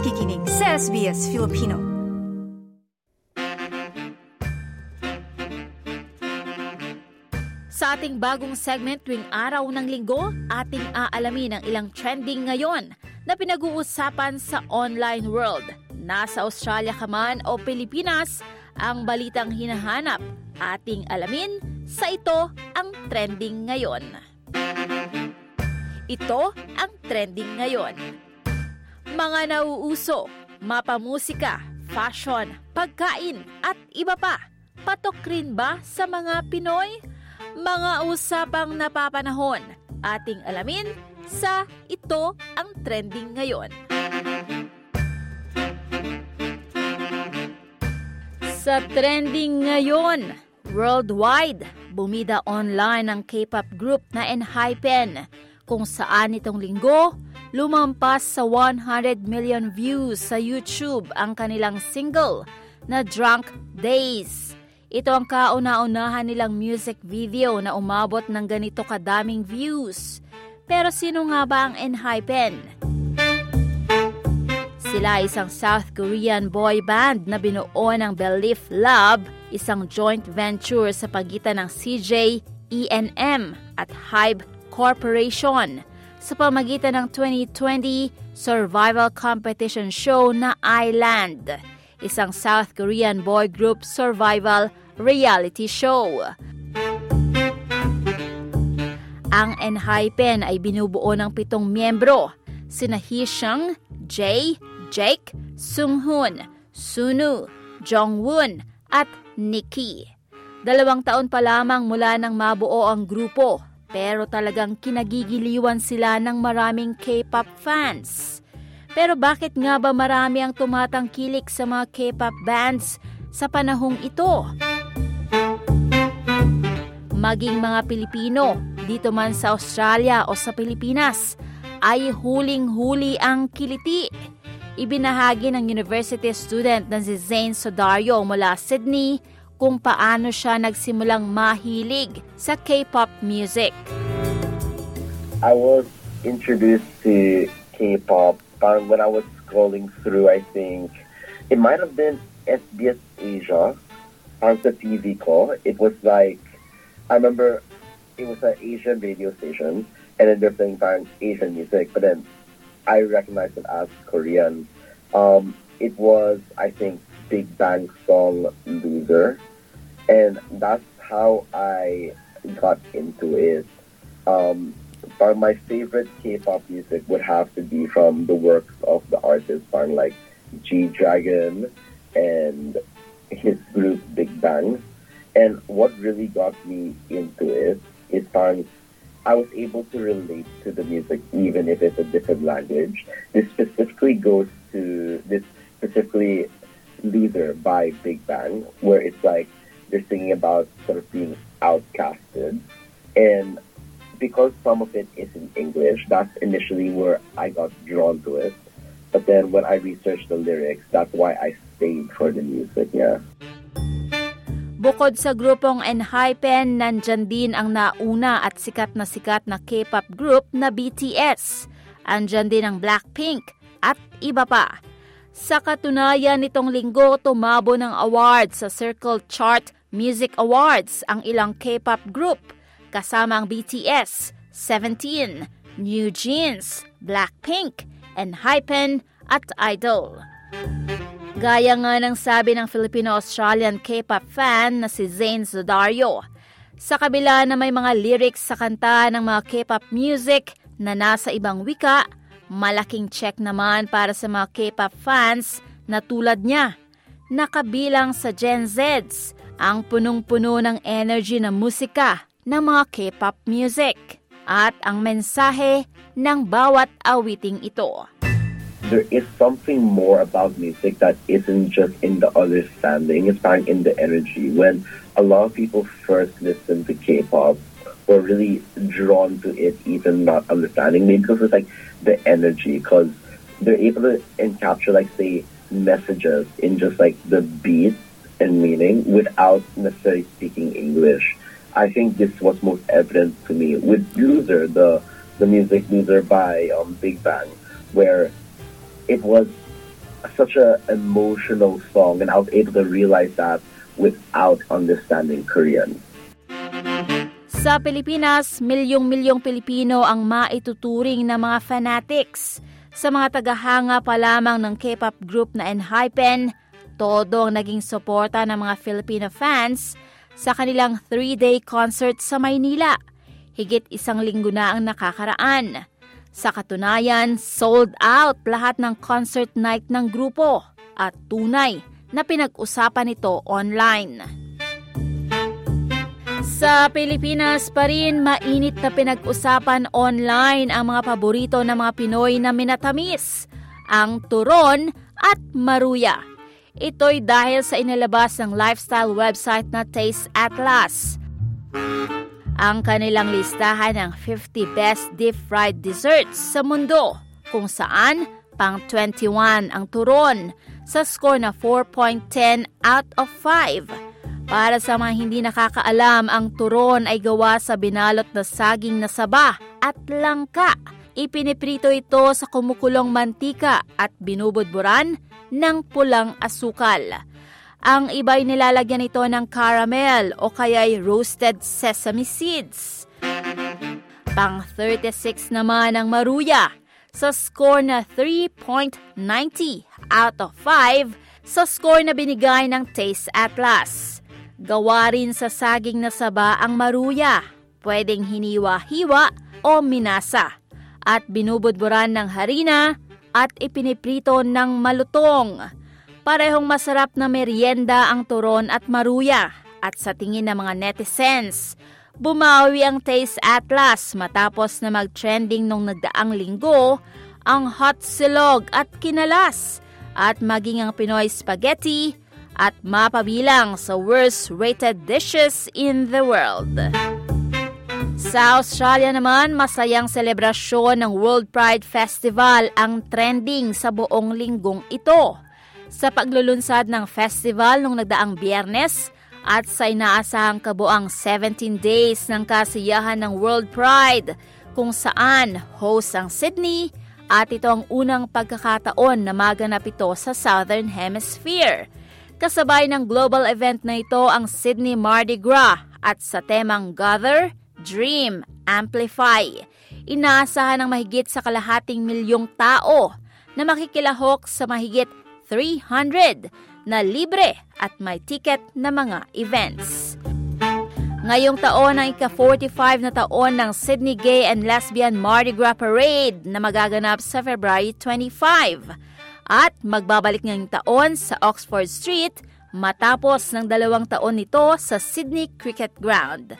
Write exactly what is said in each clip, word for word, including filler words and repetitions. nakikinig sa S B S Filipino. Sa ating bagong segment tuwing araw ng Linggo, ating aalamin ang ilang trending ngayon na pinag-uusapan sa online world. Nasa Australia ka man o Pilipinas, ang balitang hinahanap ating alamin sa ito ang trending ngayon. Ito ang trending ngayon. Mga nauuso, mapamusika, fashion, pagkain at iba pa. Patok rin ba sa mga Pinoy? Mga usapang napapanahon. Ating alamin sa ito ang trending ngayon. Sa trending ngayon, worldwide, bumida online ang K-pop group na ENHYPEN, kung saan itong linggo lumampas sa one hundred million views sa YouTube ang kanilang single na Drunk Days. Ito ang kauna-unahan nilang music video na umabot ng ganito kadaming views. Pero sino nga ba ang ENHYPEN? Sila isang South Korean boy band na binuo ng BELIFT LAB, isang joint venture sa pagitan ng C J E N M at HYBE Corporation sa pamagitan ng twenty twenty survival competition show na I-Land, isang South Korean boy group survival reality show. Ang ENHYPEN ay binubuo ng pitong miyembro, sina Heeseung, Jay, Jake, Sunghoon, Sunu, Jungwon at Nikki. Dalawang taon pa lamang mula nang mabuo ang grupo, pero talagang kinagigiliwan sila ng maraming K-pop fans. Pero bakit nga ba marami ang tumatangkilik sa mga K-pop bands sa panahong ito? Maging mga Pilipino, dito man sa Australia o sa Pilipinas, ay huling-huli ang kiliti. Ibinahagi ng university student na si Zane Sodario mula Sydney kung paano siya nagsimulang mahilig sa K-pop music. I was introduced to K-pop when I was scrolling through, I think. It might have been S B S Asia on the T V ko. It was like, I remember it was an Asian radio station, and then they're playing Asian music, but then I recognized it as Korean. Um, it was, I think, Big Bang song, Loser. And that's how I got into it. Um, but my favorite K-pop music would have to be from the works of the artists like G Dragon and his group Big Bang. And what really got me into it is I was able to relate to the music even if it's a different language. This specifically goes to this specifically Loser by Big Bang, where it's like they're singing about sort of being outcasted, and because some of it is in English, that's initially where I got drawn to it. But then when I researched the lyrics, that's why I stayed for the music. Yeah. Bukod sa grupong ENHYPEN, nandyan din ang nauna at sikat na sikat na K-pop group na B T S. Andyan din ang Blackpink at iba pa. Sa katunayan, nitong linggo tumabo ng award sa Circle Chart Music Awards ang ilang K-pop group kasama ang B T S, Seventeen, New Jeans, Blackpink, ENHYPEN at Idol. Gaya nga ng sabi ng Filipino-Australian K-pop fan na si Zane Sodario, sa kabila na may mga lyrics sa kanta ng mga K-pop music na nasa ibang wika, malaking check naman para sa mga K-pop fans na tulad niya, nakabilang sa Gen Zs, ang punong-puno ng energy na musika ng mga K-pop music at ang mensahe ng bawat awiting ito. There is something more about music that isn't just in the understanding, it's in the energy. When a lot of people first listen to K-pop, were really drawn to it, even not understanding, maybe because it's like the energy, because they're able to encapture like say messages in just like the beat and meaning without necessarily speaking English. I think this was most evident to me with Loser, the the music Loser by um, Big Bang, where it was such an emotional song, and I was able to realize that without understanding Korean. Sa Pilipinas, milyong-milyong Pilipino ang maituturing na mga fanatics. Sa mga tagahanga pa lamang ng K-pop group na ENHYPEN, todo ang naging suporta ng mga Filipino fans sa kanilang three-day concert sa Maynila. Higit isang linggo na ang nakakaraan. Sa katunayan, sold out lahat ng concert night ng grupo at tunay na pinag-usapan nito online. Sa Pilipinas pa rin, mainit na pinag-usapan online ang mga paborito ng mga Pinoy na minatamis, ang turon at maruya. Ito'y dahil sa inilabas ng lifestyle website na Taste Atlas. Ang kanilang listahan ng fifty best deep-fried desserts sa mundo, kung saan pang twenty-one ang turon sa score na four point one zero out of five. Para sa mga hindi nakakaalam, ang turon ay gawa sa binalot na saging na saba at langka. Ipiniprito ito sa kumukulong mantika at binubudburan ng pulang asukal. Ang iba'y nilalagyan ito ng caramel o kaya'y roasted sesame seeds. Pang thirty-six naman ang maruya sa score na three point nine zero out of five sa score na binigay ng Taste Atlas. Gawa rin sa saging na saba ang maruya, pwedeng hiniwa-hiwa o minasa, at binubudburan ng harina at ipiniprito ng malutong. Parehong masarap na merienda ang turon at maruya, at sa tingin ng mga netizens, bumawi ang Taste Atlas matapos na mag-trending nung nagdaang linggo ang hot silog at kinalas, at maging ang Pinoy spaghetti, at mapabilang sa worst-rated dishes in the world. Sa Australia naman, masayang selebrasyon ng World Pride Festival ang trending sa buong linggong ito. Sa paglulunsad ng festival nung nagdaang Biyernes at sa inaasahang kabuang seventeen days ng kasiyahan ng World Pride, kung saan host ang Sydney at ito ang unang pagkakataon na maganap ito sa Southern Hemisphere. Kasabay ng global event na ito ang Sydney Mardi Gras at sa temang Gather, Dream, Amplify. Inaasahan ng mahigit sa kalahating milyong tao na makikilahok sa mahigit three hundred na libre at may ticket na mga events. Ngayong taon ang ika-forty-five na taon ng Sydney Gay and Lesbian Mardi Gras Parade na magaganap sa February twenty-fifth. At magbabalik ngayong taon sa Oxford Street matapos ng dalawang taon nito sa Sydney Cricket Ground.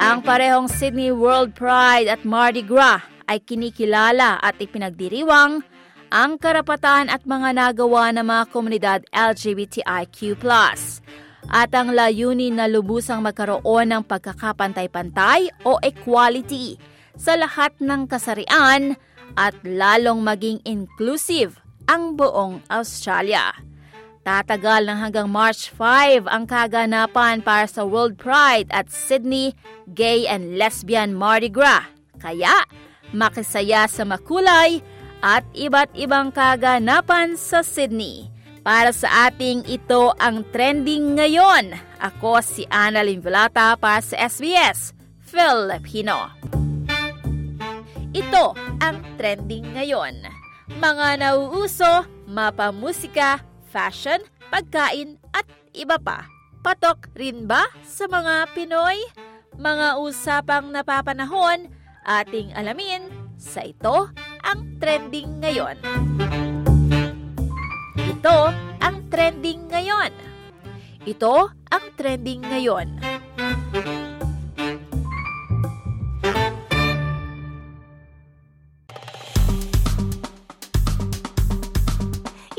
Ang parehong Sydney World Pride at Mardi Gras ay kinikilala at ipinagdiriwang ang karapatan at mga nagawa ng mga komunidad L G B T I Q plus. At ang layunin na lubusang magkaroon ng pagkakapantay-pantay o equality sa lahat ng kasarian at lalong maging inclusive ang buong Australia. Tatagal ng hanggang March fifth ang kaganapan para sa World Pride at Sydney Gay and Lesbian Mardi Gras. Kaya, makisaya sa makulay at iba't ibang kaganapan sa Sydney. Para sa ating ito ang trending ngayon. Ako si Analyn Velata para sa S B S Filipino. Ito ang trending ngayon. Mga nauuso, mapamusika, fashion, pagkain at iba pa. Patok rin ba sa mga Pinoy? Mga usapang napapanahon, ating alamin sa ito ang trending ngayon. Ito ang trending ngayon. Ito ang trending ngayon.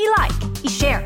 I-like, i-share,